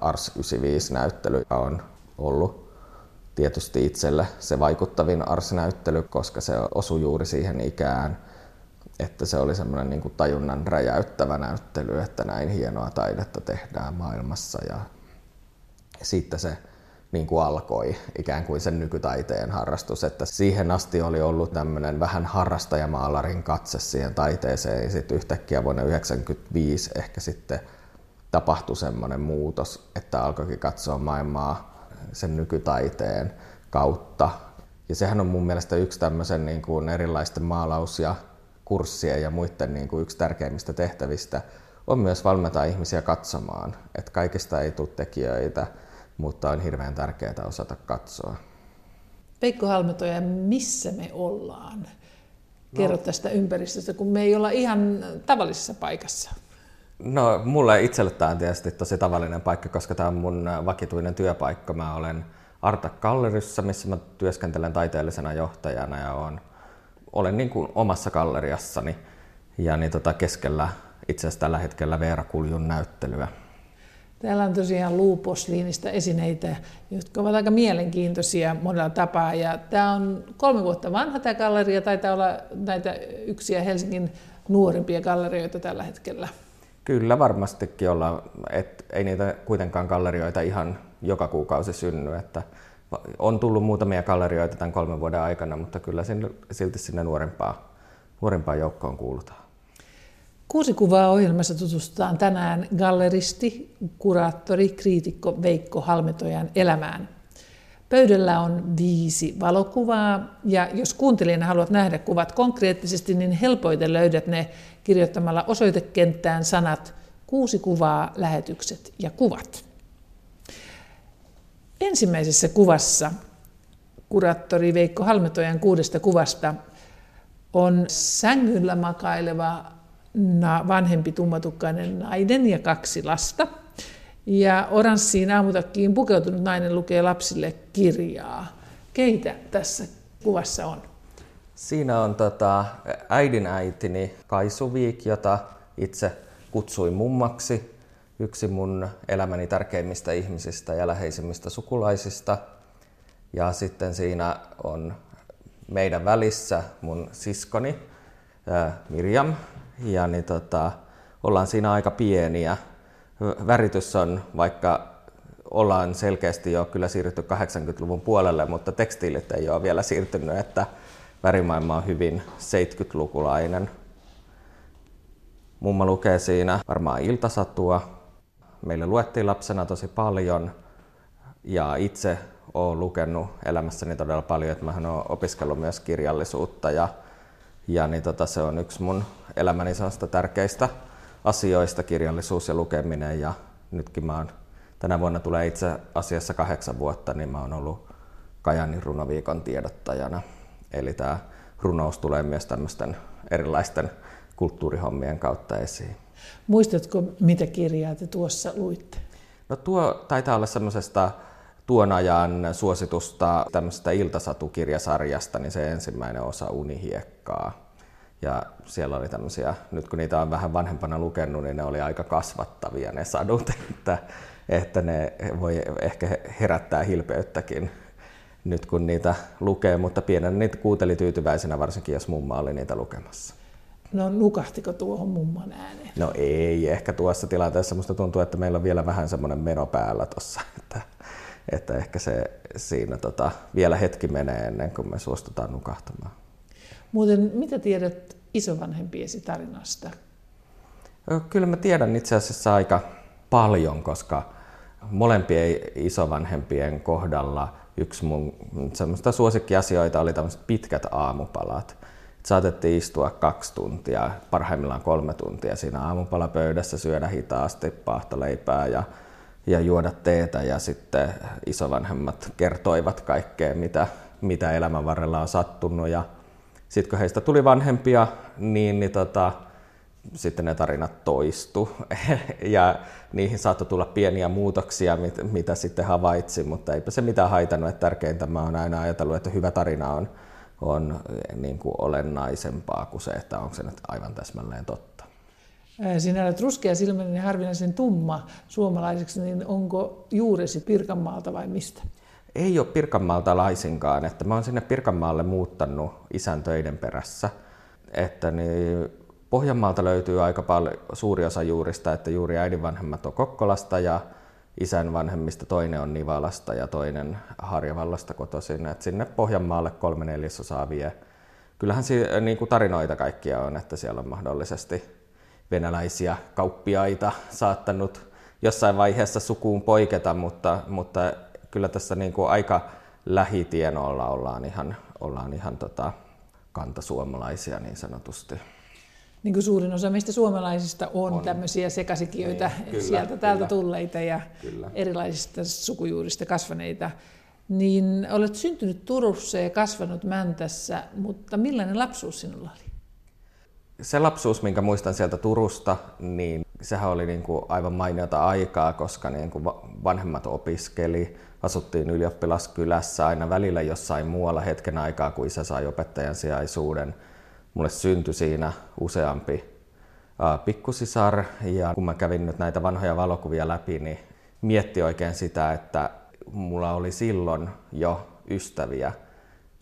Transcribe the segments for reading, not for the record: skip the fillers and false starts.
Ars 95-näyttely on ollut tietysti itselle se vaikuttavin Ars-näyttely, koska se osui juuri siihen ikään, että se oli semmoinen niin kuin tajunnan räjäyttävä näyttely, että näin hienoa taidetta tehdään maailmassa. Ja siitä se niin kuin alkoi ikään kuin sen nykytaiteen harrastus, että siihen asti oli ollut tämmöinen vähän harrastajamaalarin katse siihen taiteeseen, ja sitten yhtäkkiä vuonna 1995 ehkä sitten tapahtui semmoinen muutos, että alkoikin katsoa maailmaa sen nykytaiteen kautta. Ja sehän on mun mielestä yksi tämmöisen niin kuin erilaisten maalaus- ja kurssien ja muiden niin kuin yksi tärkeimmistä tehtävistä on myös valmentaa ihmisiä katsomaan, että kaikista ei tule tekijöitä, mutta on hirveän tärkeää osata katsoa. Veikko Halmetoja, missä me ollaan? Kerro tästä ympäristöstä, kun me ei olla ihan tavallisessa paikassa. No, mulle itselle tämä on tietysti tosi tavallinen paikka, koska tämä on mun vakituinen työpaikka. Mä olen Arta Gallerissa, missä mä työskentelen taiteellisena johtajana ja olen niin kuin omassa galleriassani ja keskellä itse asiassa tällä hetkellä Veera Kuljun näyttelyä. Täällä on tosiaan Luuposliinista esineitä, jotka ovat aika mielenkiintoisia monella tapaa. Ja tämä on 3 vuotta vanha tämä galleria, taitaa olla näitä yksiä Helsingin nuorimpia gallerioita tällä hetkellä. Kyllä varmastikin ollaan, että ei niitä kuitenkaan gallerioita ihan joka kuukausi synny. Että on tullut muutamia gallerioita tämän 3 vuoden aikana, mutta kyllä silti sinne nuorempaan joukkoon kuulutaan. 6 kuvaa ohjelmassa tutustutaan tänään galleristi, kuraattori, kriitikko Veikko Halmetojan elämään. Pöydällä on 5 valokuvaa ja jos kuuntelijana haluat nähdä kuvat konkreettisesti, niin helpoiten löydät ne kirjoittamalla osoitekenttään sanat 6 kuvaa, lähetykset ja kuvat. Ensimmäisessä kuvassa kuraattori Veikko Halmetojan 6 kuvasta on sängyllä makaileva vanhempi tummatukkainen nainen ja 2 lasta. Ja oranssiin aamutakkiin pukeutunut nainen lukee lapsille kirjaa. Keitä tässä kuvassa on? Siinä on äidin äitini Kaisu Viik, jota itse kutsuin mummaksi. Yksi mun elämäni tärkeimmistä ihmisistä ja läheisimmistä sukulaisista. Ja sitten siinä on meidän välissä mun siskoni Mirjam. Ja ollaan siinä aika pieniä. Väritys on, vaikka ollaan selkeästi jo kyllä siirrytty 80-luvun puolelle, mutta tekstiilit ei ole vielä siirtynyt, että värimaailma on hyvin 70-lukulainen. Mumma lukee siinä varmaan iltasatua. Meille luettiin lapsena tosi paljon ja itse olen lukenut elämässäni todella paljon, että mähän olen opiskellut myös kirjallisuutta ja se on yksi mun elämäni tärkeistä asioista, kirjallisuus ja lukeminen. Ja nytkin tänä vuonna tulee itse asiassa 8 vuotta, niin mä oon ollut Kajanin runoviikon tiedottajana. Eli tämä runous tulee myös tämmöisten erilaisten kulttuurihommien kautta esiin. Muistatko, mitä kirjaa te tuossa luitte? No tuo taitaa olla semmoisesta tuon ajan suositusta tämmöisestä iltasatukirjasarjasta, niin se ensimmäinen osa Unihiekkaa. Ja siellä oli tämmöisiä, nyt kun niitä on vähän vanhempana lukenut, niin ne oli aika kasvattavia ne sadut, että ne voi ehkä herättää hilpeyttäkin nyt kun niitä lukee, mutta pienen niitä kuuteli tyytyväisenä, varsinkin jos mumma oli niitä lukemassa. No nukahtiko tuohon mumman ääneen? No ei, ehkä tuossa tilanteessa musta tuntuu, että meillä on vielä vähän semmoinen meno päällä tossa, että ehkä se siinä vielä hetki menee ennen kuin me suostutaan nukahtamaan. Muuten, mitä tiedät isovanhempiesi tarinasta? Kyllä mä tiedän itse asiassa aika paljon, koska molempien isovanhempien kohdalla yksi mun semmoista suosikkiasioita oli tämmöiset pitkät aamupalat. Saatettiin istua 2 tuntia, parhaimmillaan 3 tuntia siinä aamupalapöydässä, syödä hitaasti pahtaleipää ja juoda teetä, ja sitten isovanhemmat kertoivat kaikkea, mitä elämän varrella on sattunut. Ja sitten kun heistä tuli vanhempia, niin sitten ne tarinat toistu ja niihin saattoi tulla pieniä muutoksia, mitä sitten havaitsin, mutta eipä se mitään haitannut. Että tärkeintä mä oon aina ajatellut, että hyvä tarina on niin kuin olennaisempaa kuin se, että onko se nyt aivan täsmälleen totta. Sinä olet ruskea silmäinen ja harvinaisen tumma suomalaiseksi, niin onko juuresi Pirkanmaalta vai mistä? Ei ole Pirkanmaalta laisinkaan, että mä oon sinne Pirkanmaalle muuttanut isän töiden perässä. Että niin Pohjanmaalta löytyy aika paljon suuri osa juurista, että juuri äidin vanhemmat on Kokkolasta ja isän vanhemmista toinen on Nivalasta ja toinen Harjavallasta kotoisin. Että sinne Pohjanmaalle 3/4 vie. Kyllähän niin kuin tarinoita kaikkia on, että siellä on mahdollisesti venäläisiä kauppiaita saattanut jossain vaiheessa sukuun poiketa, mutta kyllä tässä niin kuin aika lähitienoilla ollaan ihan kantasuomalaisia niin sanotusti. Niin kuin suurin osa meistä suomalaisista on tämmöisiä sekasikioita niin, sieltä täältä tulleita ja erilaisista sukujuurista kasvaneita. Niin olet syntynyt Turussa ja kasvanut Mäntässä, mutta millainen lapsuus sinulla oli? Se lapsuus, minkä muistan sieltä Turusta, niin sehän oli niin kuin aivan mainiota aikaa, koska niin kuin vanhemmat opiskeli, asuttiin ylioppilaskylässä aina välillä jossain muualla hetken aikaa, kun isä sai opettajan sijaisuuden. Mulle syntyi siinä useampi pikkusisar ja kun mä kävin nyt näitä vanhoja valokuvia läpi, niin mietti oikein sitä, että mulla oli silloin jo ystäviä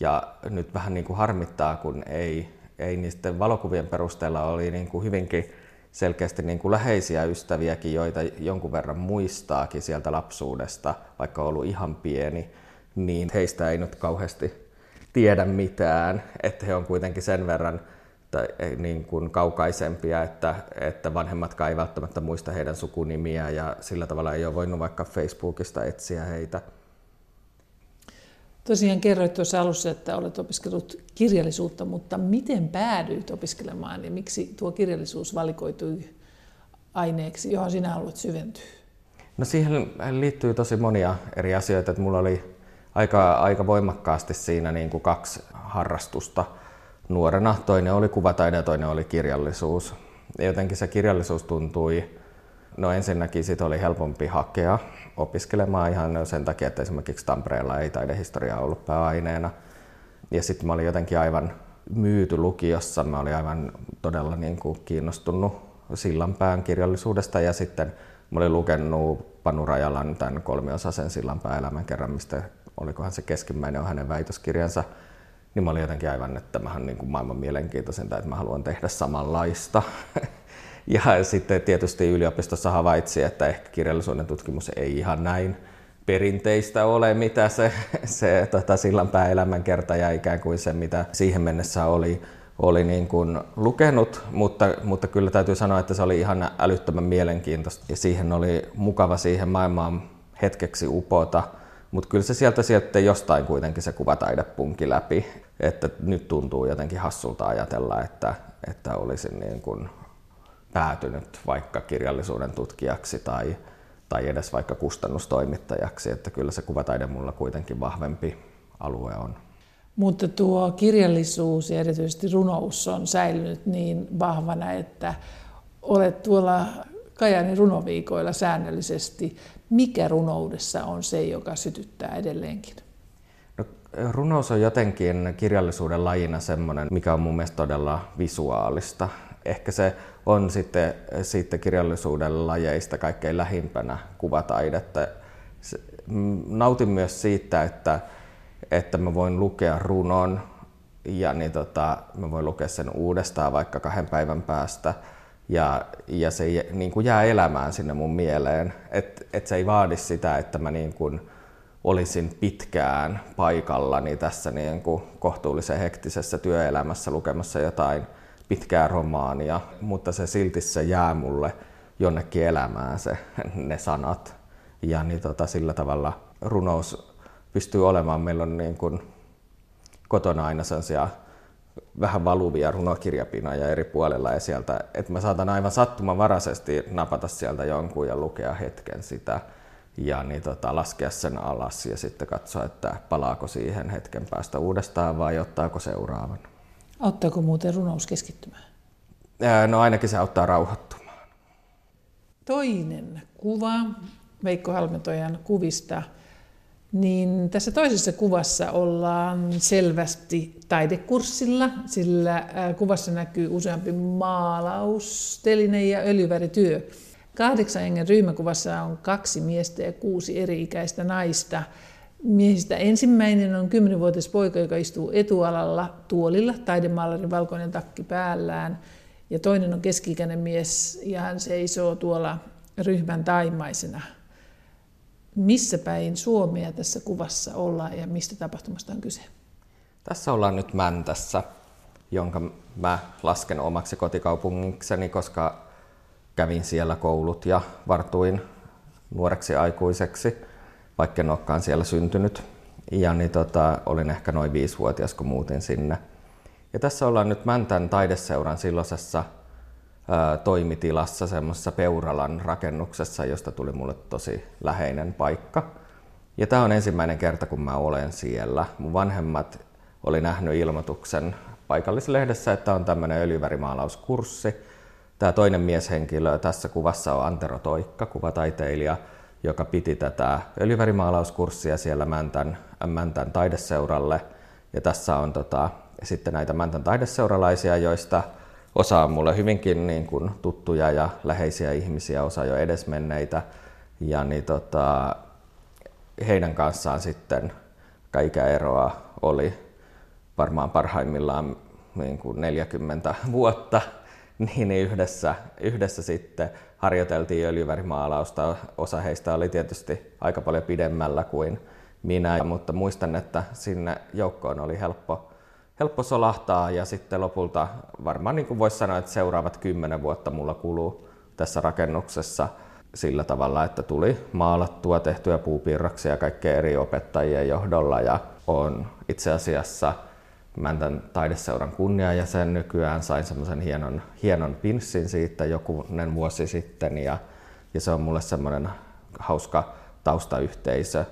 ja nyt vähän niin kuin harmittaa, kun ei niiden valokuvien perusteella oli niin kuin hyvinkin selkeästi niin kuin läheisiä ystäviäkin, joita jonkun verran muistaakin sieltä lapsuudesta, vaikka on ollut ihan pieni, niin heistä ei nyt kauheasti tiedä mitään, että he on kuitenkin sen verran niin kuin kaukaisempia, että vanhemmatkaan ei välttämättä muista heidän sukunimiä ja sillä tavalla ei ole voinut vaikka Facebookista etsiä heitä. Tosiaan kerroit tuossa alussa, että olet opiskellut kirjallisuutta, mutta miten päädyit opiskelemaan ja miksi tuo kirjallisuus valikoitui aineeksi, johon sinä haluat syventyä? No siihen liittyy tosi monia eri asioita. Että mulla oli aika voimakkaasti siinä niin kuin kaksi harrastusta nuorena. Toinen oli kuvataide ja toinen oli kirjallisuus. Jotenkin se kirjallisuus tuntui, no ensinnäkin siitä oli helpompi hakea opiskelemaan ihan sen takia, että esimerkiksi Tampereella ei taidehistoriaa ollut pääaineena. Ja sitten mä olin jotenkin aivan myyty lukiossa, mä olin aivan todella niin kuin kiinnostunut Sillanpään kirjallisuudesta ja sitten mä olin lukenut Panu Rajalan tämän kolmiosaisen Sillanpään elämän kerran, mistä olikohan se keskimmäinen on hänen väitöskirjansa. Niin mä olin jotenkin aivan, että mä oon niin kuin maailman mielenkiintoisinta, että mä haluan tehdä samanlaista. Ja sitten tietysti yliopistossa havaitsi, että ehkä kirjallisuuden tutkimus ei ihan näin perinteistä ole, mitä se Sillanpään elämänkerta ja ikään kuin se, mitä siihen mennessä oli niin kuin lukenut, mutta kyllä täytyy sanoa, että se oli ihan älyttömän mielenkiintoista ja siihen oli mukava siihen maailmaan hetkeksi upota, mutta kyllä se sieltä jostain kuitenkin se kuvataidepunki läpi, että nyt tuntuu jotenkin hassulta ajatella, että olisin niin kuin päätynyt vaikka kirjallisuuden tutkijaksi tai edes vaikka kustannustoimittajaksi, että kyllä se kuvataide mulla kuitenkin vahvempi alue on. Mutta tuo kirjallisuus ja erityisesti runous on säilynyt niin vahvana, että olet tuolla Kajanin runoviikoilla säännöllisesti. Mikä runoudessa on se, joka sytyttää edelleenkin? No, runous on jotenkin kirjallisuuden lajina semmoinen, mikä on mun mielestä todella visuaalista. Ehkä se on sitten kirjallisuuden lajeista kaikkein lähimpänä kuvataidetta. Nautin myös siitä, että mä voin lukea runon ja niin mä voin lukea sen uudestaan vaikka 2 päivän päästä. Ja se niin kuin jää elämään sinne mun mieleen. Et se ei vaadi sitä, että mä niin kuin olisin pitkään paikallani tässä niin kuin kohtuullisen hektisessä työelämässä lukemassa jotain pitkää romaania, mutta se silti se jää mulle jonnekin elämään ne sanat. Ja niin sillä tavalla runous pystyy olemaan. Meillä on niin kuin kotona aina sellaisia vähän valuvia runokirjapinoja eri puolella ja sieltä, että mä saatan aivan sattumanvaraisesti napata sieltä jonkun ja lukea hetken sitä ja niin laskea sen alas ja sitten katsoa, että palaako siihen hetken päästä uudestaan vai ottaako seuraavan. Auttaako muuten runous keskittymään? No ainakin se auttaa rauhoittumaan. Toinen kuva Veikko Halmetojan kuvista Niin tässä toisessa kuvassa ollaan selvästi taidekurssilla, sillä kuvassa näkyy useampi maalaus, teline ja öljyvärityö. 8 hengen ryhmäkuvassa on 2 miestä ja 6 eri-ikäistä naista. Miehistä ensimmäinen on 10-vuotias poika, joka istuu etualalla tuolilla, taidemaalarin valkoinen takki päällään. Ja toinen on keski-ikäinen mies ja hän seisoo tuolla ryhmän taimaisena. Missä päin Suomea tässä kuvassa ollaan ja mistä tapahtumasta on kyse? Tässä ollaan nyt Mäntässä, jonka mä lasken omaksi kotikaupungikseni, koska kävin siellä koulut ja vartuin nuoreksi aikuiseksi, vaikka en olekaan siellä syntynyt. Ja niin olin ehkä noin 5-vuotias, kun muutin sinne. Ja tässä ollaan nyt Mäntän taideseuran silloisessa toimitilassa, semmoisessa Peuralan rakennuksessa, josta tuli mulle tosi läheinen paikka. Ja tämä on ensimmäinen kerta, kun mä olen siellä. Mun vanhemmat oli nähnyt ilmoituksen paikallislehdessä, että on tämmöinen öljyvärimaalauskurssi. Tämä toinen mieshenkilö tässä kuvassa on Antero Toikka, kuvataiteilija, joka piti tätä öljyvärimaalauskurssia siellä Mäntän taideseuralle. Ja tässä on sitten näitä Mäntän taideseuralaisia, joista osa on mulle hyvinkin niin kuin tuttuja ja läheisiä ihmisiä, osa jo edesmenneitä. Ja niin heidän kanssaan sitten ikäeroa oli varmaan parhaimmillaan niin kuin 40 vuotta. Niin yhdessä sitten harjoiteltiin öljyvärimaalausta. Osa heistä oli tietysti aika paljon pidemmällä kuin minä, mutta muistan, että sinne joukkoon oli helppo solahtaa ja sitten lopulta varmaan niin kuin voisi sanoa, että seuraavat 10 vuotta mulla kuluu tässä rakennuksessa sillä tavalla, että tuli maalattua, tehtyä puupiirroksia ja kaikkea eri opettajien johdolla ja on itse asiassa Mäntän taideseuran kunniajäsen nykyään, sain semmoisen hienon pinssin siitä jokunen vuosi sitten ja se on mulle semmoinen hauska taustayhteisö,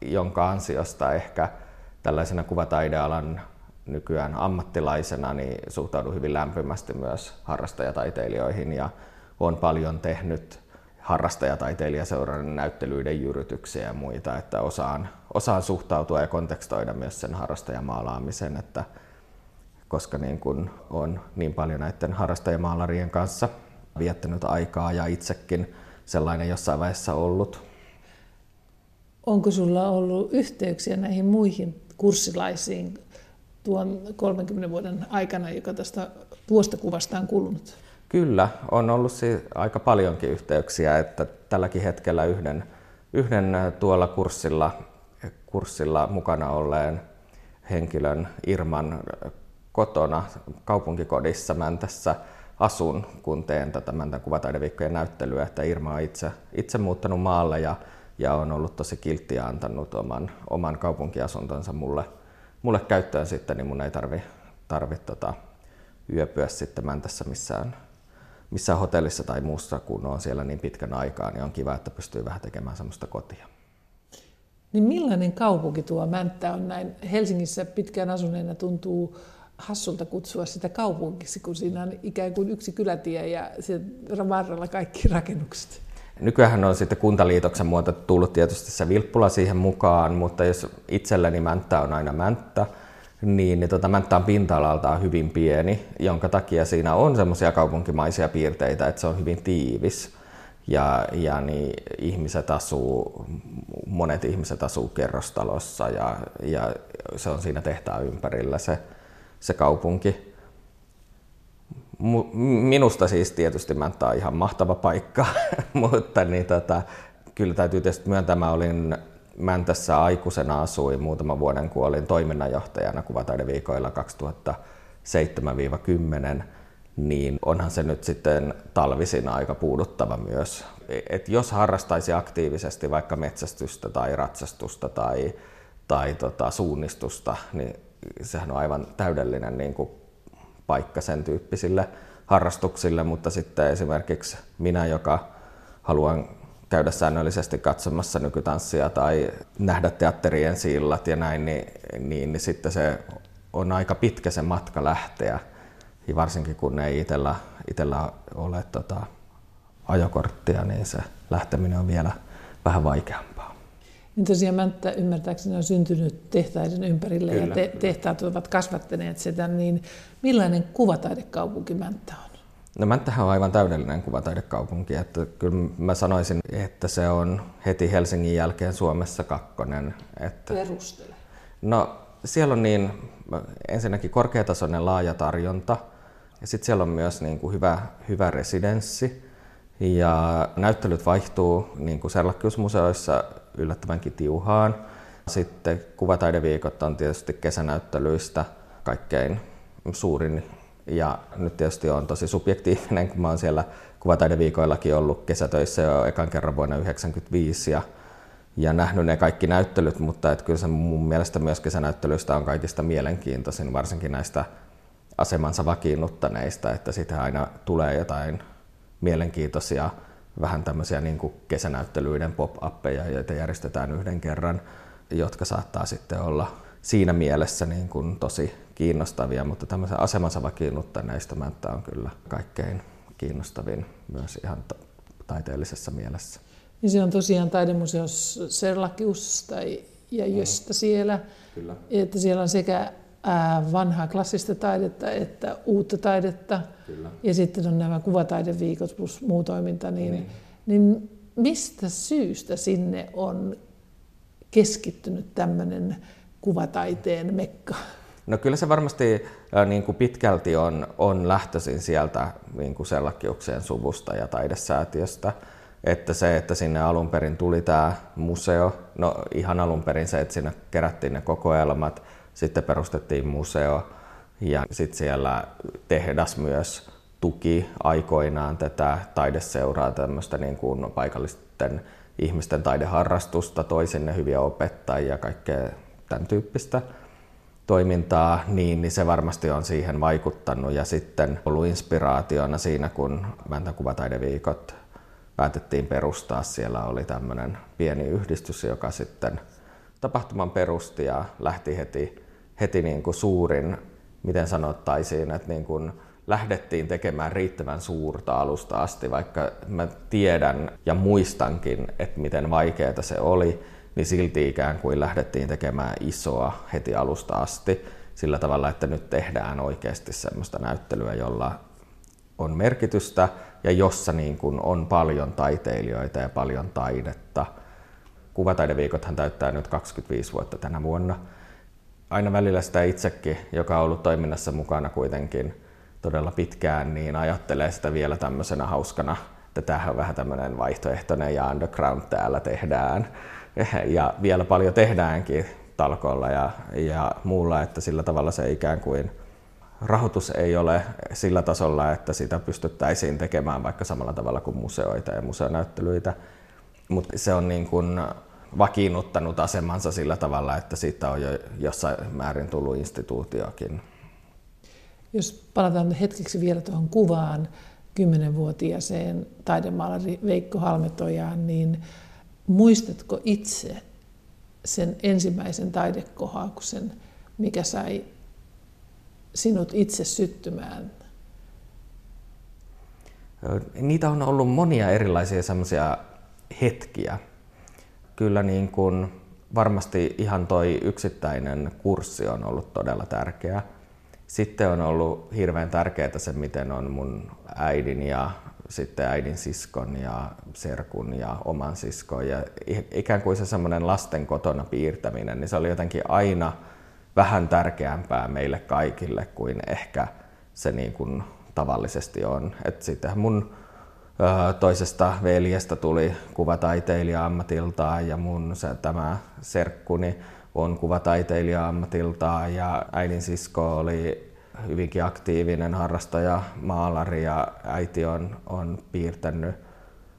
jonka ansiosta ehkä tällaisena kuvataidealan nykyään ammattilaisena niin suhtaudun hyvin lämpimästi myös harrastajataiteilijoihin ja olen paljon tehnyt harrastajataiteilijaseuran näyttelyiden jyrytyksiä ja muita, että osaan suhtautua ja kontekstoida myös sen harrastajamaalaamisen, että koska niin kun on niin paljon näiden harrastajamaalarien kanssa viettänyt aikaa ja itsekin sellainen jossain vaiheessa ollut. Onko sulla ollut yhteyksiä näihin muihin kurssilaisiin tuon 30 vuoden aikana, joka tuosta kuvasta on kulunut? Kyllä, on ollut aika paljonkin yhteyksiä, että tälläkin hetkellä yhden tuolla kurssilla mukana olleen henkilön Irman kotona kaupunkikodissa Mäntässä asun, kun teen tätä Mäntän kuvataideviikkojen näyttelyä, että Irma on itse muuttanut maalle ja on ollut tosi kiltti ja antanut oman kaupunkiasuntonsa mulle käyttöön sitten, niin mun ei tarvitse yöpyä sitten Mäntässä missään hotellissa tai muussa, kun on siellä niin pitkän aikaa, niin on kiva, että pystyy vähän tekemään semmoista kotia. Niin millainen kaupunki tuo Mänttä on näin? Helsingissä pitkään asuneena tuntuu hassulta kutsua sitä kaupunkiksi, kun siinä on ikään kuin yksi kylätie ja siellä varrella kaikki rakennukset. Nykyään on sitten kuntaliitoksen muuta tullut tietysti se Vilppula siihen mukaan, mutta jos itselleni Mänttä on aina Mänttä, niin Mänttä on pinta-alaltaan hyvin pieni, jonka takia siinä on semmoisia kaupunkimaisia piirteitä, että se on hyvin tiivis. Ja niin monet ihmiset asuu kerrostalossa ja se on siinä tehtaan ympärillä se kaupunki. Minusta siis tietysti Mänttä on ihan mahtava paikka, mutta niin kyllä täytyy tietysti myöntää, mä olin Mäntässä aikuisena asuin muutaman vuoden, kun olin toiminnanjohtajana kuvataideviikoilla 2007-10, niin onhan se nyt sitten talvisina aika puuduttava myös. Et jos harrastaisi aktiivisesti vaikka metsästystä tai ratsastusta tai suunnistusta, niin sehän on aivan täydellinen niin kuin paikka sen tyyppisille harrastuksille, mutta sitten esimerkiksi minä, joka haluan käydä säännöllisesti katsomassa nykytanssia tai nähdä teatterien sillat ja näin, niin sitten se on aika pitkä se matka lähteä. Ja varsinkin kun ei itsellä ole ajokorttia, niin se lähteminen on vielä vähän vaikeampaa. Niin tosiaan Mänttä ymmärtääkseni on syntynyt tehtaiden ympärille. Kyllä, ja tehtaat ovat kasvattaneet sitä, niin millainen kuvataidekaupunki Mänttä on? No Mänttähän on aivan täydellinen kuvataidekaupunki, että kyllä mä sanoisin, että se on heti Helsingin jälkeen Suomessa kakkonen. Että perustele. No siellä on niin ensinnäkin korkeatasoinen laaja tarjonta ja sitten siellä on myös niin kuin hyvä residenssi ja näyttelyt vaihtuu niin kuin Serlakiusmuseoissa yllättävänkin tiuhaan. Sitten kuvataideviikot on tietysti kesänäyttelyistä kaikkein suurin. Ja nyt tietysti on tosi subjektiivinen, kun mä oon siellä kuvataideviikoillakin ollut kesätöissä jo ekan kerran vuonna 1995 ja nähnyt ne kaikki näyttelyt, mutta et kyllä se mun mielestä myös kesänäyttelyistä on kaikista mielenkiintoisin, varsinkin näistä asemansa vakiinnuttaneista, että siitä aina tulee jotain mielenkiintoisia, vähän tämmöisiä niin kuin kesänäyttelyiden pop-appeja, joita järjestetään yhden kerran, jotka saattaa sitten olla siinä mielessä niin kuin tosi kiinnostavia, mutta tämmöisen asemansa vakiinnuttaneista Mänttä on kyllä kaikkein kiinnostavin myös ihan taiteellisessa mielessä. Niin se on tosiaan taidemuseo Serlakius ja Jöstä siellä, kyllä. Että siellä on sekä vanhaa klassista taidetta että uutta taidetta, kyllä. Ja sitten on nämä kuvataideviikot plus muu toiminta, niin mistä syystä sinne on keskittynyt tämmöinen kuvataiteen mekka? No kyllä se varmasti niin kuin pitkälti on lähtöisin sieltä niin kuin Serlakiuksen suvusta ja taidesäätiöstä. Että se, että sinne alun perin tuli tämä museo, no ihan alun perin se, että sinne kerättiin ne kokoelmat, sitten perustettiin museo ja sitten siellä tehdas myös tuki aikoinaan tätä taideseuraa, tämmöistä niin kuin paikallisten ihmisten taideharrastusta, toi sinne hyviä opettajia ja kaikkea tämän tyyppistä toimintaa, niin se varmasti on siihen vaikuttanut ja sitten ollut inspiraationa siinä, kun Mäntän kuvataideviikot päätettiin perustaa. Siellä oli tämmöinen pieni yhdistys, joka sitten tapahtuman perusti ja lähti heti niin kuin suurin, miten sanottaisiin, että niin kuin lähdettiin tekemään riittävän suurta alusta asti, vaikka mä tiedän ja muistankin, että miten vaikeaa se oli, niin silti ikään kuin lähdettiin tekemään isoa heti alusta asti sillä tavalla, että nyt tehdään oikeasti semmoista näyttelyä, jolla on merkitystä ja jossa niin kuin on paljon taiteilijoita ja paljon taidetta. Kuvataideviikothan täyttää nyt 25 vuotta tänä vuonna. Aina välillä sitä itsekin, joka on ollut toiminnassa mukana kuitenkin todella pitkään, niin ajattelee sitä vielä tämmöisenä hauskana, että tämähän on vähän tämmöinen vaihtoehtoinen ja underground täällä tehdään. Ja vielä paljon tehdäänkin talkoilla ja muulla, että sillä tavalla se ikään kuin rahoitus ei ole sillä tasolla, että sitä pystyttäisiin tekemään vaikka samalla tavalla kuin museoita ja museonäyttelyitä. Mutta se on niin kuin vakiinnuttanut asemansa sillä tavalla, että siitä on jo jossain määrin tullut instituutiokin. Jos palataan hetkeksi vielä tuohon kuvaan 10-vuotiaaseen taidemaalari Veikko Halmetojaan, niin muistatko itse sen ensimmäisen taidekohauksen, mikä sai sinut itse syttymään? Niitä on ollut monia erilaisia semmoisia hetkiä. Kyllä niin kuin varmasti ihan toi yksittäinen kurssi on ollut todella tärkeä. Sitten on ollut hirveän tärkeää se, miten on mun äidin ja sitten äidin siskon ja serkun ja oman siskon ja ikään kuin se semmoinen lasten kotona piirtäminen, niin se oli jotenkin aina vähän tärkeämpää meille kaikille kuin ehkä se niin kuin tavallisesti on. Et sittenhän mun toisesta veljestä tuli kuvataiteilija ammatiltaan ja mun tämä serkkuni on kuvataiteilija ammatiltaan ja äidin sisko oli hyvinkin aktiivinen harrastaja, maalari ja äiti on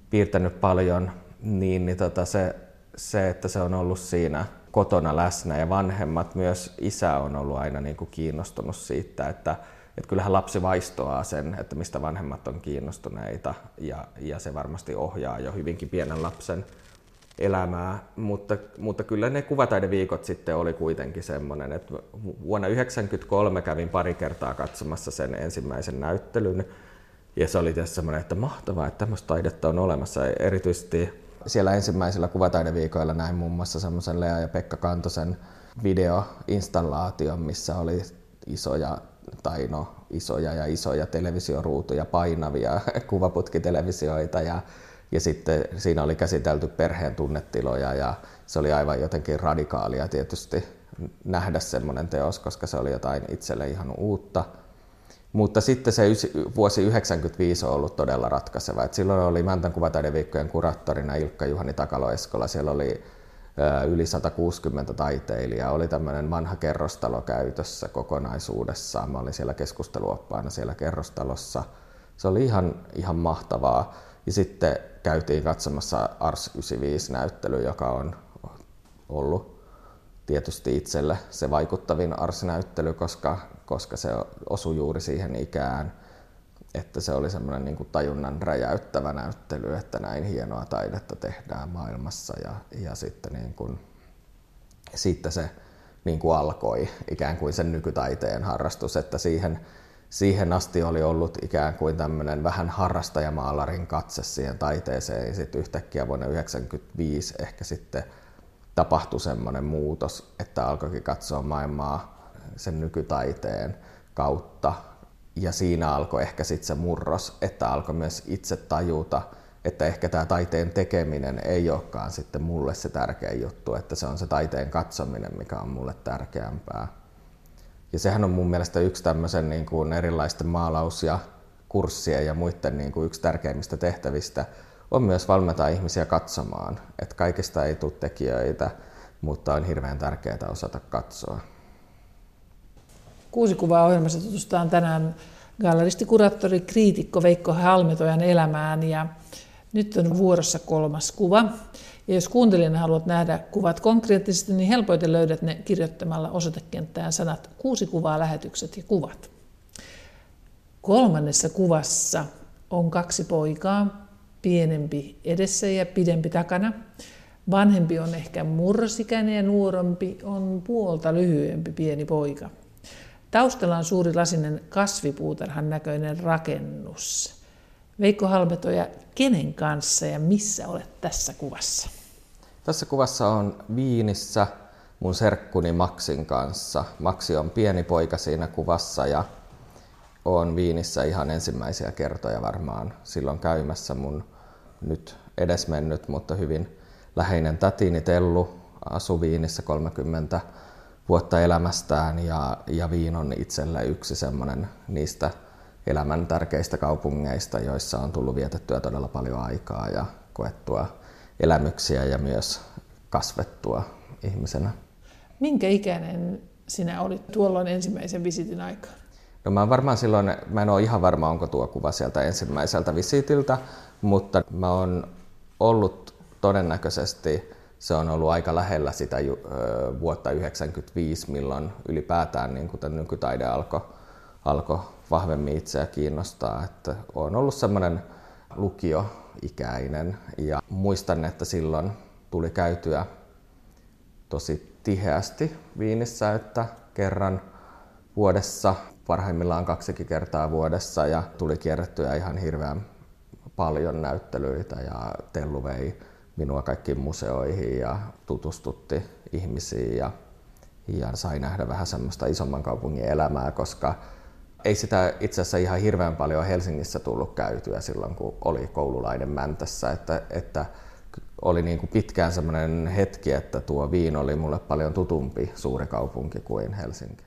piirtänyt paljon, niin se, että se on ollut siinä kotona läsnä ja vanhemmat, myös isä on ollut aina niin kuin kiinnostunut siitä, että kyllähän lapsi vaistoaa sen, että mistä vanhemmat on kiinnostuneita ja se varmasti ohjaa jo hyvinkin pienen lapsen elämää, mutta kyllä ne kuvataideviikot sitten oli kuitenkin semmoinen, että vuonna 1993 kävin pari kertaa katsomassa sen ensimmäisen näyttelyn ja se oli tietysti semmoinen, että mahtavaa, että tämmöistä taidetta on olemassa. Erityisesti siellä ensimmäisillä kuvataideviikoilla näin muun muassa semmoisen Lea ja Pekka Kantosen videoinstallaation, missä oli isoja televisioruutuja, painavia kuvaputkitelevisioita ja sitten siinä oli käsitelty perheen tunnetiloja ja se oli aivan jotenkin radikaalia tietysti nähdä semmoinen teos, koska se oli jotain itselle ihan uutta. Mutta sitten se vuosi 1995 on ollut todella ratkaiseva. Et silloin oli Mäntän kuvataideviikkojen kuraattorina Ilkka Juhani Takalo-Eskola. Siellä oli yli 160 taiteilijaa. Oli tämmöinen vanha kerrostalo käytössä kokonaisuudessaan. Mä olin siellä keskusteluoppaana siellä kerrostalossa. Se oli ihan mahtavaa. Ja sitten käytiin katsomassa Ars 95-näyttely, joka on ollut tietysti itselle se vaikuttavin Ars-näyttely, koska se osui juuri siihen ikään, että se oli semmoinen niin kuin tajunnan räjäyttävä näyttely, että näin hienoa taidetta tehdään maailmassa ja sitten niin kuin, siitä se niin kuin alkoi ikään kuin sen nykytaiteen harrastus, että siihen asti oli ollut ikään kuin tämmöinen vähän harrastajamaalarin katse siihen taiteeseen ja sitten yhtäkkiä vuonna 1995 ehkä sitten tapahtui semmoinen muutos, että alkoikin katsoa maailmaa sen nykytaiteen kautta. Ja siinä alkoi ehkä sitten se murros, että alkoi myös itse tajuta, että ehkä tämä taiteen tekeminen ei olekaan sitten mulle se tärkeä juttu, että se on se taiteen katsominen, mikä on mulle tärkeämpää. Ja sehän on mun mielestä yksi tämmöisen niin kuin erilaisten maalaus- ja kurssien ja muiden niin kuin yksi tärkeimmistä tehtävistä on myös valmentaa ihmisiä katsomaan. Että kaikista ei tule tekijöitä, mutta on hirveän tärkeää osata katsoa. Kuusi kuvaa -ohjelmassa tutustutaan tänään galleristikurattori, kriitikko Veikko Halmetojan elämään ja nyt on vuorossa kolmas kuva. Ja jos kuuntelijana haluat nähdä kuvat konkreettisesti, niin helpoiten löydät ne kirjoittamalla osoitekenttään sanat kuusi kuvaa, lähetykset ja kuvat. Kolmannessa kuvassa on kaksi poikaa, pienempi edessä ja pidempi takana. Vanhempi on ehkä murrosikäinen ja nuorempi on puolta lyhyempi pieni poika. Taustalla on suuri lasinen kasvipuutarhan näköinen rakennus. Veikko Halmetoja, kenen kanssa ja missä olet tässä kuvassa? Tässä kuvassa on Viinissä mun serkkuni Maxin kanssa. Maxi on pieni poika siinä kuvassa ja olen Viinissä ihan ensimmäisiä kertoja varmaan silloin käymässä. Mun nyt edesmennyt, mutta hyvin läheinen tätini Tellu asui Viinissä 30 vuotta elämästään ja Wien on itsellä yksi semmoinen niistä elämän tärkeistä kaupungeista, joissa on tullut vietettyä todella paljon aikaa ja koettua elämyksiä ja myös kasvettua ihmisenä. Minkä ikäinen sinä olit tuolloin ensimmäisen visitin aikaan? No mä varmaan silloin, mä en ole ihan varma onko tuo kuva sieltä ensimmäiseltä visitiltä, mutta mä oon ollut todennäköisesti se on ollut aika lähellä sitä vuotta 1995, milloin ylipäätään niin kuin tämän nykytaide alkoi vahvemmin itseä kiinnostaa. Että olen ollut semmoinen lukioikäinen ja muistan, että silloin tuli käytyä tosi tiheästi Viinissä, että kerran vuodessa, parhaimmillaan 2 kertaa vuodessa ja tuli kierrettyä ihan hirveän paljon näyttelyitä ja Tellu vei minua kaikkiin museoihin ja tutustutti ihmisiin ja sai nähdä vähän semmoista isomman kaupungin elämää, koska ei sitä itse asiassa ihan hirveän paljon Helsingissä tullut käytyä silloin, kun oli koululainen Mäntässä. Että oli niin kuin pitkään semmoinen hetki, että tuo Wien oli mulle paljon tutumpi suuri kaupunki kuin Helsinki.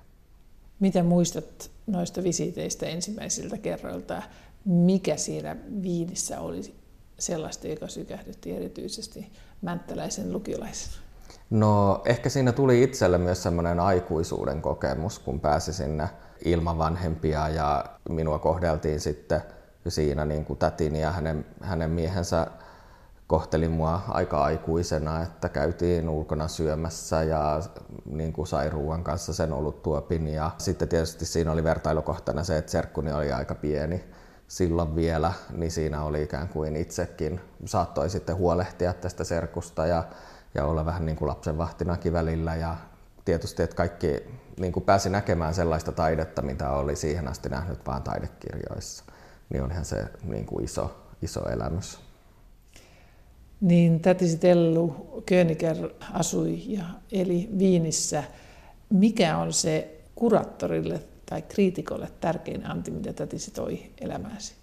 Mitä muistat noista visiteistä ensimmäisiltä kerroilta? Mikä siinä Wienissä oli sellaista, joka sykähdytti erityisesti mänttäläisen lukiolaisen? No ehkä siinä tuli itselle myös semmoinen aikuisuuden kokemus, kun pääsi sinne ilman vanhempia ja minua kohdeltiin sitten siinä niin kuin tätini ja hänen miehensä kohteli mua aika aikuisena, että käytiin ulkona syömässä ja niin kuin sai ruoan kanssa sen oluttuopin ja sitten tietysti siinä oli vertailukohtana se, että serkkuni oli aika pieni silloin vielä, niin siinä oli ikään kuin itsekin saattoi sitten huolehtia tästä serkusta ja olla vähän niin kuin lapsenvahtinakin välillä. Ja tietysti, että kaikki niin kuin pääsi näkemään sellaista taidetta, mitä oli siihen asti nähnyt vain taidekirjoissa, niin olihan se niin kuin iso elämys. niin tätisi Tellu Köniker asui ja eli Viinissä. Mikä on se kuraattorille tai kriitikolle tärkein anti, mitä tätisi toi elämääsi?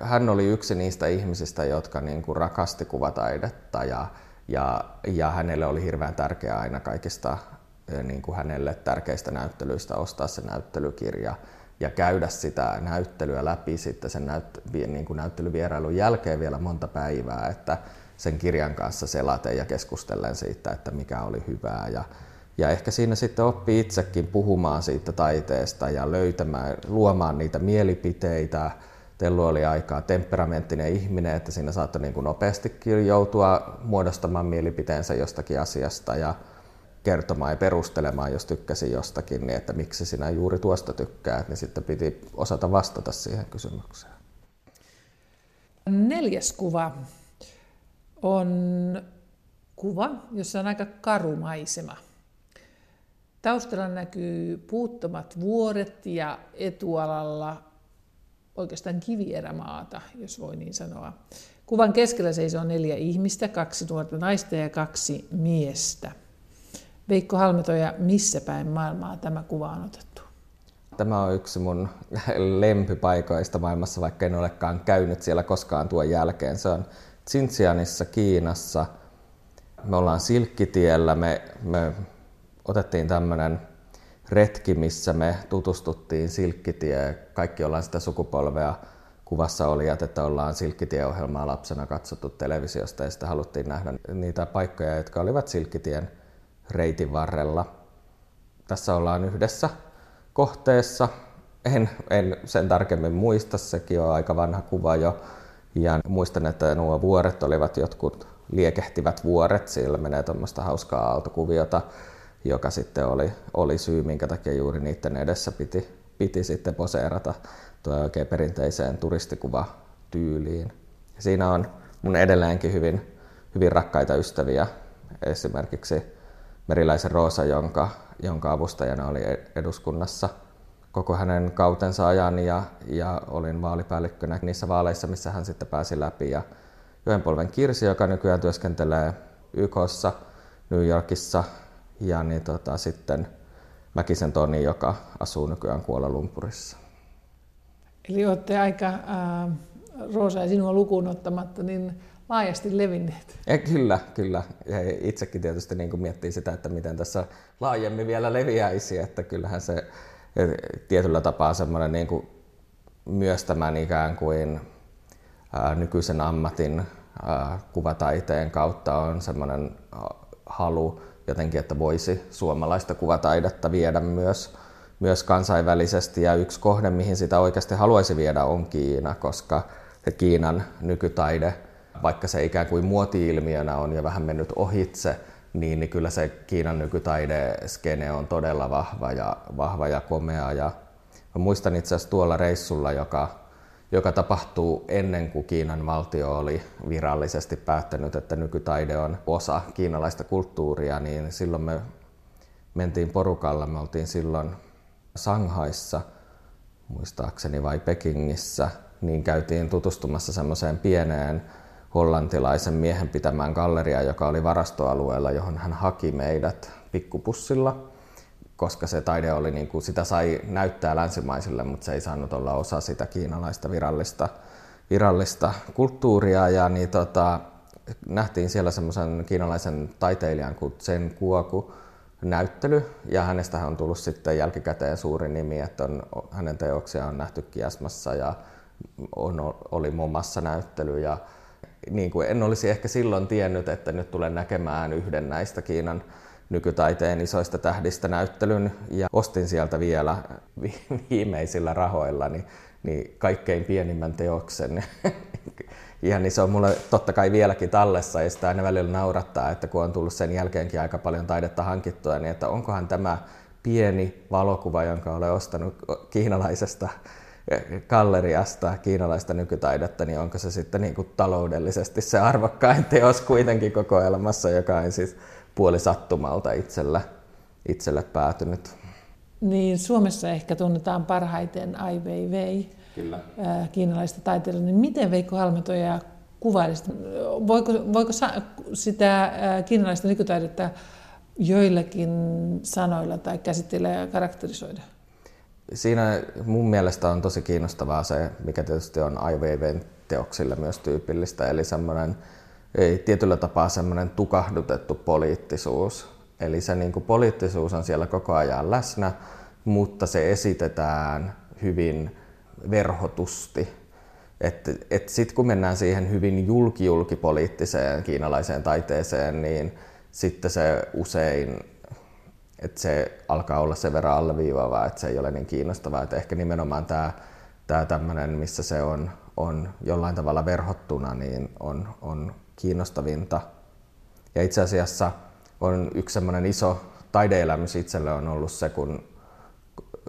Hän oli yksi niistä ihmisistä, jotka niin kuin rakasti kuvataidetta ja hänelle oli hirveän tärkeää aina kaikista niin kuin hänelle tärkeistä näyttelyistä ostaa se näyttelykirja ja käydä sitä näyttelyä läpi sitten sen niin kuin näyttelyvierailun jälkeen vielä monta päivää, että sen kirjan kanssa selaten ja keskustellen siitä, että mikä oli hyvää. Ja ehkä siinä sitten oppii itsekin puhumaan siitä taiteesta ja löytämään, luomaan niitä mielipiteitä. Tellu oli aika temperamenttinen ihminen, että siinä saattoi niin kuin nopeastikin joutua muodostamaan mielipiteensä jostakin asiasta ja kertomaan ja perustelemaan, jos tykkäsi jostakin, niin että miksi sinä juuri tuosta tykkäät, niin sitten piti osata vastata siihen kysymykseen. 4. kuva on kuva, jossa on aika karu maisema. Taustalla näkyy puuttomat vuoret ja etualalla oikeastaan kivierämaata, jos voi niin sanoa. Kuvan keskellä seisoo 4 ihmistä, 2 nuorta naista ja 2 miestä. Veikko Halmetoja, missä päin maailmaa tämä kuva on otettu? Tämä on yksi mun lempipaikoista maailmassa, vaikka en olekaan käynyt siellä koskaan tuon jälkeen. Se on Xinjiangissa, Kiinassa. Me ollaan Silkkitiellä. Me otettiin tämmöinen retki, missä me tutustuttiin Silkkitieen. Kaikki ollaan sitä sukupolvea. Kuvassa oli, että ollaan Silkkitie-ohjelmaa lapsena katsottu televisiosta ja sitten haluttiin nähdä niitä paikkoja, jotka olivat Silkkitien reitin varrella. Tässä ollaan yhdessä kohteessa. En sen tarkemmin muista, sekin on aika vanha kuva jo. Ja muistan, että nuo vuoret olivat jotkut liekehtivät vuoret. Siellä menee tuommoista hauskaa aaltokuviota, joka sitten oli syy, minkä takia juuri niiden edessä piti sitten poseerata tuo oikein perinteiseen turistikuvatyyliin. Siinä on mun edelleenkin hyvin rakkaita ystäviä, esimerkiksi Meriläisen Rosa, jonka avustajana oli eduskunnassa koko hänen kautensa ajan ja olin vaalipäällikkönä niissä vaaleissa, missä hän sitten pääsi läpi. Ja Joenpolven Kirsi, joka nykyään työskentelee YK:ssa New Yorkissa, ja sitten Mäkisen Toni, joka asuu nykyään Kuala Lumpurissa. Eli olette aika, Rosa ja sinua lukuun ottamatta, niin laajasti levinneet. Ja kyllä. Ja itsekin tietysti niin miettii sitä, että miten tässä laajemmin vielä leviäisi, että kyllähän se tietyllä tapaa semmoinen niin kuin myös tämän ikään kuin nykyisen ammatin kuvataiteen kautta on semmoinen halu jotenkin, että voisi suomalaista kuvataidetta viedä myös kansainvälisesti. Ja yksi kohde, mihin sitä oikeasti haluaisi viedä, on Kiina, koska Kiinan nykytaide, vaikka se ikään kuin muoti-ilmiönä on ja vähän mennyt ohitse, niin kyllä se Kiinan nykytaideskene on todella vahva ja komea. Ja mä muistan itse asiassa tuolla reissulla, joka tapahtuu ennen kuin Kiinan valtio oli virallisesti päättänyt, että nykytaide on osa kiinalaista kulttuuria, niin silloin me mentiin porukalla. Me oltiin silloin Shanghaissa, muistaakseni, vai Pekingissä, niin käytiin tutustumassa semmoiseen pieneen hollantilaisen miehen pitämään galleriaan, joka oli varastoalueella, johon hän haki meidät pikkupussilla, koska se taide oli, niin kuin sitä sai näyttää länsimaisille, mutta se ei saanut olla osa sitä kiinalaista virallista kulttuuria. Ja nähtiin siellä semmoisen kiinalaisen taiteilijan kuin Tsen Kuoku -näyttely, ja hänestähän on tullut sitten jälkikäteen suuri nimi, että hänen teoksiaan on nähty Kiasmassa ja oli Momassa näyttely. Ja niin kuin en olisi ehkä silloin tiennyt, että nyt tulen näkemään yhden näistä Kiinan nykytaiteen isoista tähdistä näyttelyn, ja ostin sieltä vielä viimeisillä rahoilla niin kaikkein pienimmän teoksen. Ja niin se on mulle totta kai vieläkin tallessa, ja sitä aina välillä naurattaa, että kun on tullut sen jälkeenkin aika paljon taidetta hankittua, niin että onkohan tämä pieni valokuva, jonka olen ostanut kiinalaisesta galleriasta, kiinalaista nykytaidetta, niin onko se sitten niin kuin taloudellisesti se arvokkain teos kuitenkin kokoelmassa, joka on siis puolisattumalta itselle päätynyt. Niin, Suomessa ehkä tunnetaan parhaiten Ai Weiwei, kiinalaista taiteilijaa. Niin miten Veikko Halmetoja kuvailisit? Voiko sitä kiinalaista nykytaidetta joillakin sanoilla tai käsitteillä ja karakterisoida? Siinä mun mielestä on tosi kiinnostavaa se, mikä tietysti on Ai Weiwein teoksille myös tyypillistä, eli semmoinen tietyllä tapaa semmoinen tukahdutettu poliittisuus. Eli se niin kuin poliittisuus on siellä koko ajan läsnä, mutta se esitetään hyvin verhotusti. Et sitten kun mennään siihen hyvin julkipoliittiseen kiinalaiseen taiteeseen, niin sitten se usein, että se alkaa olla sen verran alleviivaavaa, että se ei ole niin kiinnostavaa. Et ehkä nimenomaan tämä tämmöinen, missä se on jollain tavalla verhottuna, niin on kiinnostavinta. Ja itse asiassa on yksi semmoinen iso taideelämys itselle on ollut se, kun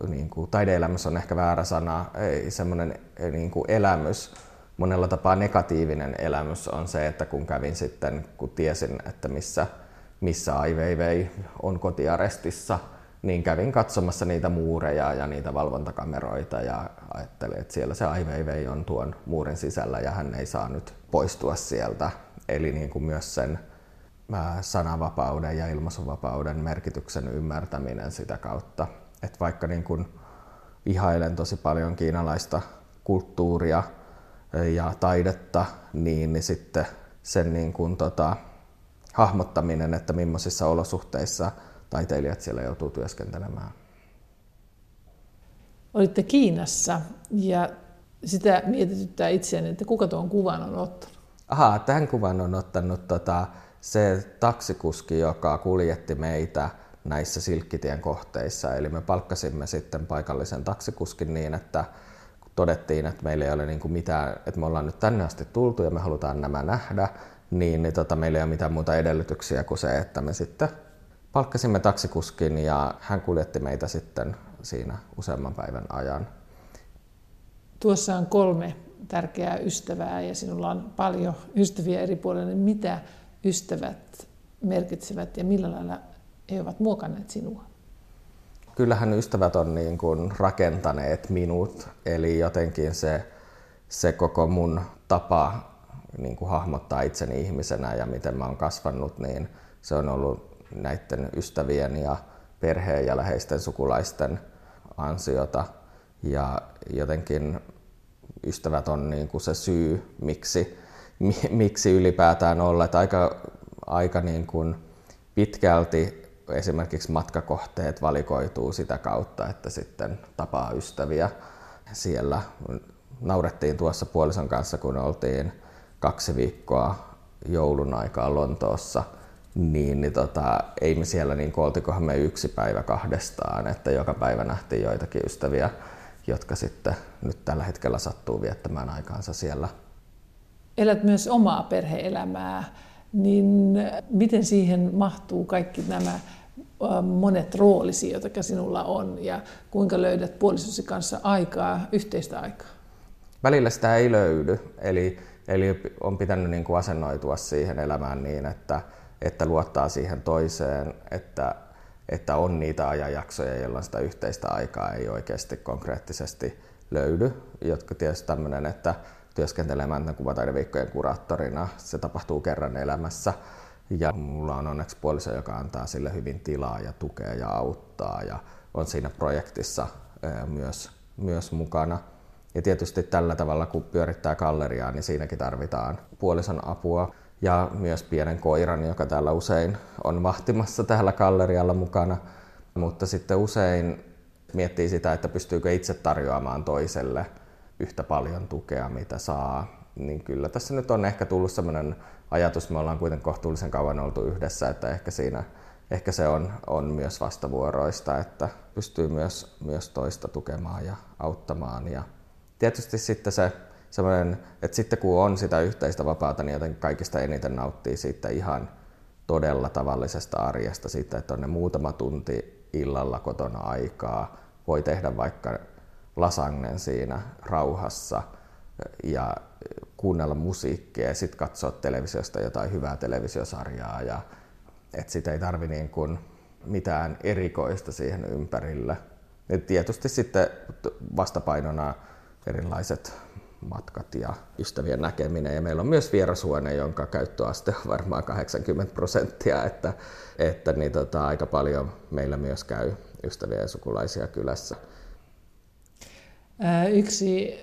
niin kuin, taideelämys on ehkä väärä sana, ei, semmoinen niin kuin elämys, monella tapaa negatiivinen elämys on se, että kun kävin sitten, kun tiesin, että missä Ai Weiwei on kotiarestissa, niin kävin katsomassa niitä muureja ja niitä valvontakameroita ja ajattelin, että siellä se Ai Weiwei on tuon muurin sisällä ja hän ei saa nyt poistua sieltä. Eli niin kuin myös sen sananvapauden ja ilmaisuvapauden merkityksen ymmärtäminen sitä kautta. Että vaikka niin kuin ihailen tosi paljon kiinalaista kulttuuria ja taidetta, niin sitten sen niin kuin hahmottaminen, että millaisissa olosuhteissa taiteilijat siellä joutuu työskentelemään. Olitte Kiinassa ja sitä mietityttää itseäni, että kuka tuon kuvan on ottanut? Tämän kuvan on ottanut se taksikuski, joka kuljetti meitä näissä Silkkitien kohteissa. Eli me palkkasimme sitten paikallisen taksikuskin niin, että todettiin, että meillä ei ole niin kuin mitään, että me ollaan nyt tänne asti tultu ja me halutaan nämä nähdä, niin meillä ei ole mitään muuta edellytyksiä kuin se, että me sitten palkkasimme taksikuskin ja hän kuljetti meitä sitten siinä useamman päivän ajan. Tuossa on 3 tärkeää ystävää ja sinulla on paljon ystäviä eri puolilla. Mitä ystävät merkitsevät ja millä lailla he ovat muokanneet sinua? Kyllähän ystävät on niin kuin rakentaneet minut, eli jotenkin se koko mun tapa niin kuin hahmottaa itseni ihmisenä ja miten mä oon kasvanut, niin se on ollut näiden ystävien ja perheen ja läheisten sukulaisten ansiota. Ja jotenkin ystävät on niin kuin se syy, miksi ylipäätään olla. Että aika niin kuin pitkälti esimerkiksi matkakohteet valikoituu sitä kautta, että sitten tapaa ystäviä siellä. Naurettiin tuossa puolison kanssa, kun oltiin 2 viikkoa joulun aikaa Lontoossa, niin ei me siellä niin oltikohan me 1 päivä 2, että joka päivä nähtiin joitakin ystäviä, jotka sitten nyt tällä hetkellä sattuu viettämään aikaansa siellä. Elät myös omaa perhe-elämää, niin miten siihen mahtuu kaikki nämä monet roolisi, jotka sinulla on, ja kuinka löydät puolisosi kanssa aikaa, yhteistä aikaa? Välillä sitä ei löydy, eli on pitänyt niin kuin asennoitua siihen elämään niin, että luottaa siihen toiseen, että on niitä ajanjaksoja, jolloin sitä yhteistä aikaa ei oikeasti konkreettisesti löydy, jotka tietysti tämmöinen, että työskentelee Mäntän kuvataideviikkojen kuraattorina, se tapahtuu kerran elämässä ja mulla on onneksi puoliso, joka antaa sille hyvin tilaa ja tukea ja auttaa ja on siinä projektissa myös mukana. Ja tietysti tällä tavalla, kun pyörittää galleriaa, niin siinäkin tarvitaan puolison apua ja myös pienen koiran, joka täällä usein on vahtimassa täällä gallerialla mukana. Mutta sitten usein miettii sitä, että pystyykö itse tarjoamaan toiselle yhtä paljon tukea, mitä saa. Niin kyllä tässä nyt on ehkä tullut sellainen ajatus, me ollaan kuitenkin kohtuullisen kauan oltu yhdessä, että ehkä se on myös vastavuoroista, että pystyy myös toista tukemaan ja auttamaan. Ja tietysti sitten se semmoinen, että sitten kun on sitä yhteistä vapaata, niin jotenkin kaikista eniten nauttii siitä ihan todella tavallisesta arjesta, siitä, että on ne muutama tunti illalla kotona aikaa, voi tehdä vaikka lasagnen siinä rauhassa ja kuunnella musiikkia ja sitten katsoa televisiosta jotain hyvää televisiosarjaa. Ja että sitä ei tarvi niin kuin mitään erikoista siihen ympärille. Ja tietysti sitten vastapainona erilaiset matkat ja ystävien näkeminen. Ja meillä on myös vierashuone, jonka käyttöaste on varmaan 80%, että niin aika paljon meillä myös käy ystäviä ja sukulaisia kylässä. Yksi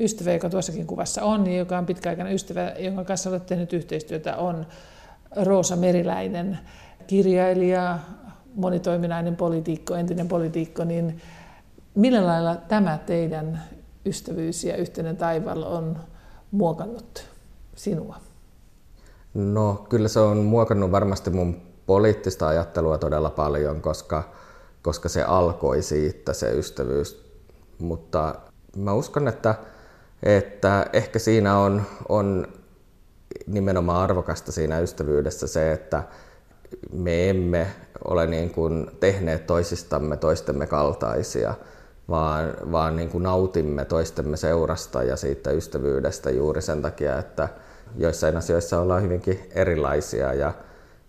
ystävä, joka tuossakin kuvassa on, niin joka on pitkäaikainen ystävä, jonka kanssa olet tehnyt yhteistyötä, on Rosa Meriläinen, kirjailija, monitoiminainen poliitikko, entinen poliitikko, niin millä lailla tämä teidän ystävyys ja yhteinen taival on muokannut sinua? No, kyllä se on muokannut varmasti mun poliittista ajattelua todella paljon, koska se alkoi siitä se ystävyys, mutta mä uskon, että ehkä siinä on nimenomaan arvokasta siinä ystävyydessä se, että me emme ole niin kuin tehneet toisistamme toistemme kaltaisia, vaan niin kuin nautimme toistemme seurasta ja siitä ystävyydestä juuri sen takia, että joissain asioissa ollaan hyvinkin erilaisia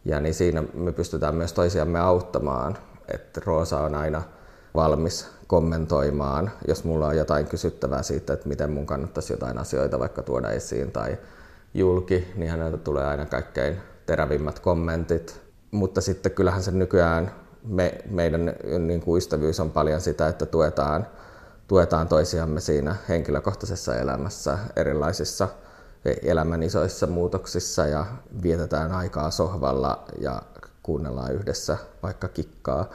ja niin siinä me pystytään myös toisiamme auttamaan. Että Rosa on aina valmis kommentoimaan, jos mulla on jotain kysyttävää siitä, että miten mun kannattaisi jotain asioita vaikka tuoda esiin tai julki, niin häneltä tulee aina kaikkein terävimmät kommentit. Mutta sitten kyllähän se nykyään meidän niin kuin ystävyys on paljon sitä, että tuetaan toisiamme siinä henkilökohtaisessa elämässä erilaisissa elämän isoissa muutoksissa ja vietetään aikaa sohvalla ja kuunnellaan yhdessä vaikka kikkaa,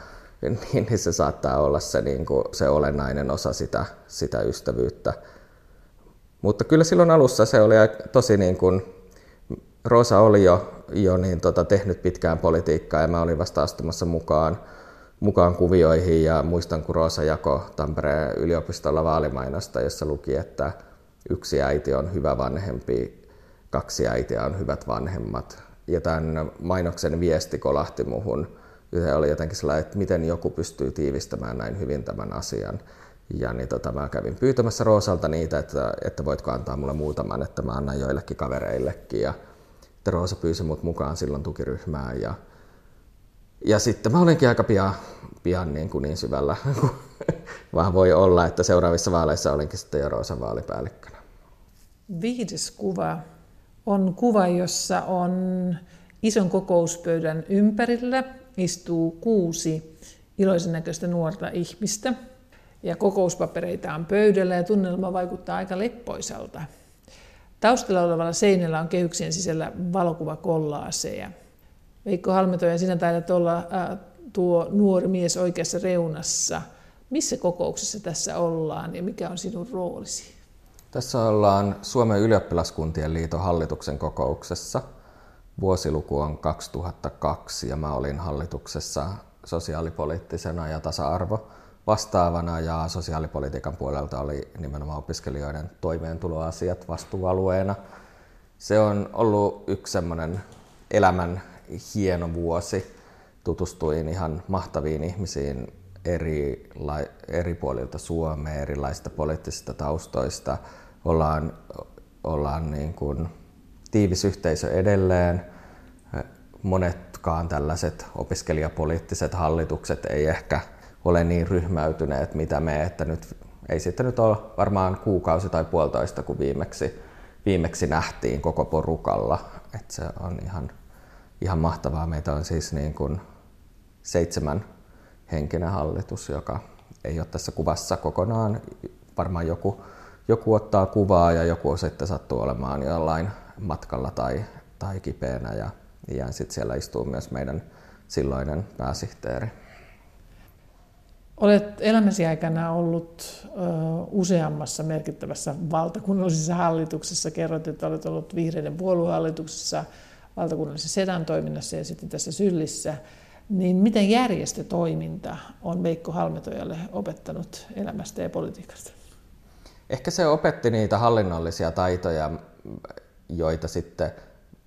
niin se saattaa olla se, niin kuin, se olennainen osa sitä ystävyyttä. Mutta kyllä silloin alussa se oli tosi niin kuin Rosa oli jo niin tehnyt pitkään politiikkaa ja mä olin vasta astumassa mukaan kuvioihin ja muistan, kun Rosa jakoi Tampereen yliopistolla vaalimainosta, jossa luki, että yksi äiti on hyvä vanhempi, kaksi äitiä on hyvät vanhemmat. Ja tämän mainoksen viesti kolahti muhun. Se oli jotenkin sellainen, että miten joku pystyy tiivistämään näin hyvin tämän asian. Ja niin mä kävin pyytämässä Rosalta niitä, että voitko antaa mulle muutaman, että mä annan joillekin kavereillekin. Ja Rosa pyysi mut mukaan silloin tukiryhmään ja sitten mä olinkin aika pian niin syvällä, vaan voi olla, että seuraavissa vaaleissa olinkin sitten jo Rosan vaalipäällikkönä. 5. kuva on kuva, jossa on ison kokouspöydän ympärillä istuu 6 iloisen näköistä nuorta ihmistä ja kokouspapereita on pöydällä ja tunnelma vaikuttaa aika leppoisalta. Taustalla olevalla seinällä on kehyksien sisällä valokuvakollaaseja. Veikko Halmetoja, sinä taidat olla tuo nuori mies oikeassa reunassa. Missä kokouksessa tässä ollaan ja mikä on sinun roolisi? Tässä ollaan Suomen ylioppilaskuntien liiton hallituksen kokouksessa. Vuosiluku on 2002 ja mä olin hallituksessa sosiaalipoliittisena ja tasa-arvo vastaavana ja sosiaalipolitiikan puolelta oli nimenomaan opiskelijoiden toimeentuloasiat vastuualueena. Se on ollut yksi semmoinen elämän hieno vuosi. Tutustuin ihan mahtaviin ihmisiin eri puolilta Suomea, erilaisista poliittisista taustoista. Ollaan niin kuin tiivis yhteisö edelleen. Monetkaan tällaiset opiskelijapoliittiset hallitukset ei ehkä ole niin ryhmäytyneet, mitä me, että nyt ei sitten nyt ole varmaan kuukausi tai puolitoista, kun viimeksi nähtiin koko porukalla. Et se on ihan mahtavaa. Meitä on siis niin kuin 7 henkinen hallitus, joka ei ole tässä kuvassa kokonaan. Varmaan joku ottaa kuvaa ja joku sitten sattuu olemaan jollain matkalla tai kipeänä ja sitten siellä istuu myös meidän silloinen pääsihteeri. Olet elämäsi aikana ollut useammassa merkittävässä valtakunnallisessa hallituksessa. Kerroit, että olet ollut vihreiden puoluehallituksessa, valtakunnallisessa sedan toiminnassa ja sitten tässä Syllissä. Niin miten järjestötoiminta on Veikko Halmetojalle opettanut elämästä ja politiikasta? Ehkä se opetti niitä hallinnollisia taitoja, joita sitten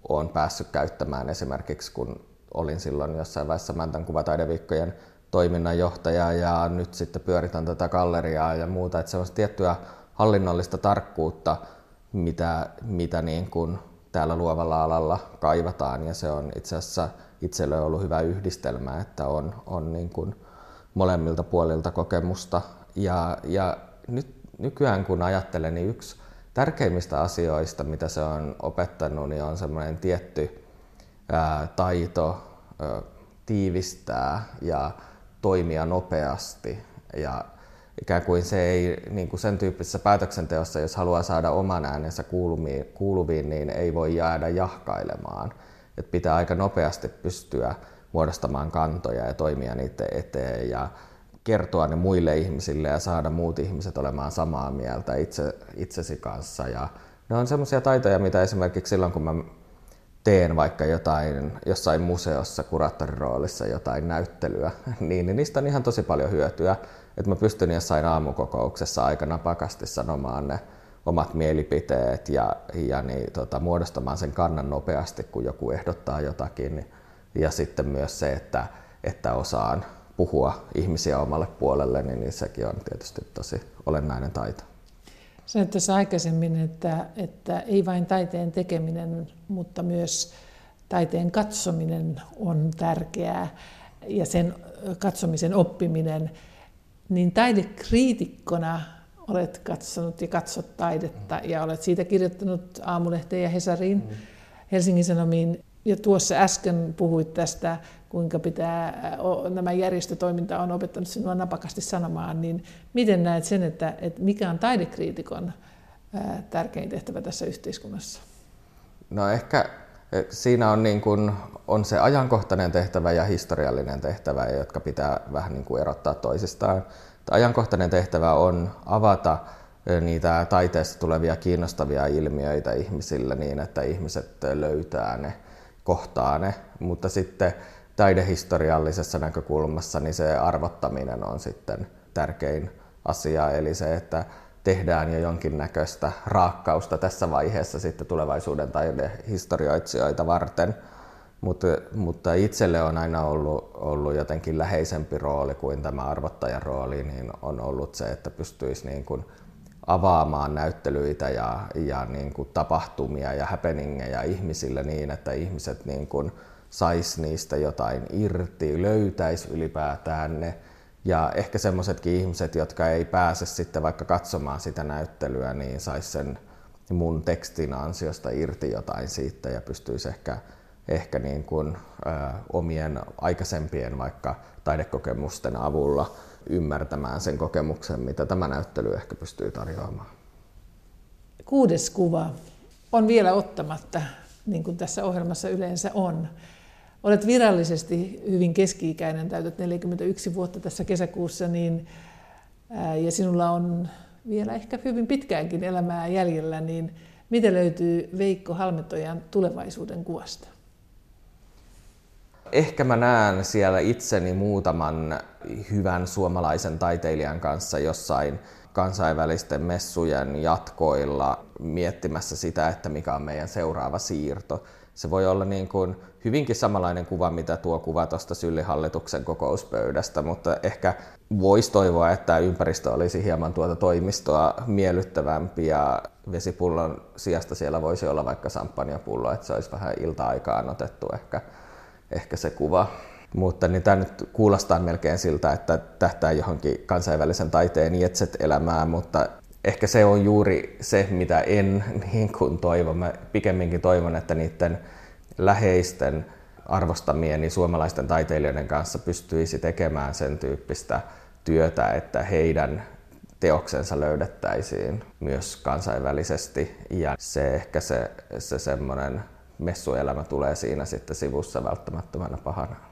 olen päässyt käyttämään esimerkiksi, kun olin silloin jossain vaiheessa Mäntän kuvataideviikkojen toiminnanjohtaja ja nyt sitten pyöritän tätä galleriaa ja muuta. Että se on tiettyä hallinnollista tarkkuutta, mitä niin kuin täällä luovalla alalla kaivataan ja se on itse asiassa itselle ollut hyvä yhdistelmä, että on niin kuin molemmilta puolilta kokemusta ja nykyään kun ajattelen, niin yksi tärkeimmistä asioista, mitä se on opettanut, niin on semmoinen tietty taito tiivistää ja toimia nopeasti. Ja ikään kuin se ei, niin kuin sen tyyppisessä päätöksenteossa, jos haluaa saada oman äänensä kuuluviin, niin ei voi jäädä jahkailemaan. Et pitää aika nopeasti pystyä muodostamaan kantoja ja toimia niiden eteen ja kertoa ne muille ihmisille ja saada muut ihmiset olemaan samaa mieltä itsesi kanssa. Ja ne on semmoisia taitoja, mitä esimerkiksi silloin, kun mä teen vaikka jossain museossa kuraattoriroolissa jotain näyttelyä, niin niistä on ihan tosi paljon hyötyä. Että mä pystyn jossain aamukokouksessa aika napakasti sanomaan ne omat mielipiteet ja muodostamaan sen kannan nopeasti, kun joku ehdottaa jotakin. Ja sitten myös se, että osaan puhua ihmisiä omalle puolelle, niin sekin on tietysti tosi olennainen taito. Sanoit tuossa aikaisemmin, että ei vain taiteen tekeminen, mutta myös taiteen katsominen on tärkeää ja sen katsomisen oppiminen. Niin taidekriitikkona olet katsonut ja katsot taidetta ja olet siitä kirjoittanut Aamulehteen ja Hesariin, Helsingin Sanomiin. Ja tuossa äsken puhuit tästä, kuinka pitää, nämä järjestötoiminta on opettanut sinua napakasti sanomaan, niin miten näet sen, että mikä on taidekriitikon tärkein tehtävä tässä yhteiskunnassa? No ehkä siinä on, niin kuin, on se ajankohtainen tehtävä ja historiallinen tehtävä, jotka pitää vähän niin kuin erottaa toisistaan. Ajankohtainen tehtävä on avata niitä taiteesta tulevia kiinnostavia ilmiöitä ihmisille niin, että ihmiset löytää ne, kohtaa ne, mutta sitten taidehistoriallisessa näkökulmassa niin se arvottaminen on sitten tärkein asia, eli se, että tehdään jo jonkinnäköistä raakkausta tässä vaiheessa sitten tulevaisuuden taidehistorioitsijoita varten, mutta itselle on aina ollut jotenkin läheisempi rooli kuin tämä arvottajan rooli, niin on ollut se, että pystyisi niin kuin avaamaan näyttelyitä ja niin kuin tapahtumia ja happeningejä ihmisille niin, että ihmiset niin kuin sais niistä jotain irti, löytäisi ylipäätään ne. Ja ehkä semmoisetkin ihmiset, jotka ei pääse sitten vaikka katsomaan sitä näyttelyä, niin sais sen mun tekstin ansiosta irti jotain siitä ja pystyisi ehkä niin kuin, omien aikaisempien vaikka taidekokemusten avulla ymmärtämään sen kokemuksen, mitä tämä näyttely ehkä pystyy tarjoamaan. 6. kuva on vielä ottamatta, niin kuin tässä ohjelmassa yleensä on. Olet virallisesti hyvin keski-ikäinen, täytät 41 vuotta tässä kesäkuussa, niin, ja sinulla on vielä ehkä hyvin pitkäänkin elämää jäljellä, niin miten löytyy Veikko Halmetojan tulevaisuuden kuvasta? Ehkä mä näen siellä itseni muutaman hyvän suomalaisen taiteilijan kanssa jossain kansainvälisten messujen jatkoilla miettimässä sitä, että mikä on meidän seuraava siirto. Se voi olla niin kuin hyvinkin samanlainen kuva, mitä tuo kuva tuosta Syllihallituksen kokouspöydästä, mutta ehkä voisi toivoa, että ympäristö olisi hieman tuota toimistoa miellyttävämpi ja vesipullon sijasta siellä voisi olla vaikka samppanjapullo, että se olisi vähän ilta-aikaan otettu ehkä se kuva. Mutta niin tämä nyt kuulostaa melkein siltä, että tähtää johonkin kansainvälisen taiteen jetset-elämään, mutta ehkä se on juuri se, mitä en niin kuin toivo. Mä pikemminkin toivon, että niiden läheisten arvostamieni suomalaisten taiteilijoiden kanssa pystyisi tekemään sen tyyppistä työtä, että heidän teoksensa löydettäisiin myös kansainvälisesti. Ja se ehkä se semmoinen messuelämä tulee siinä sitten sivussa välttämättömänä pahana.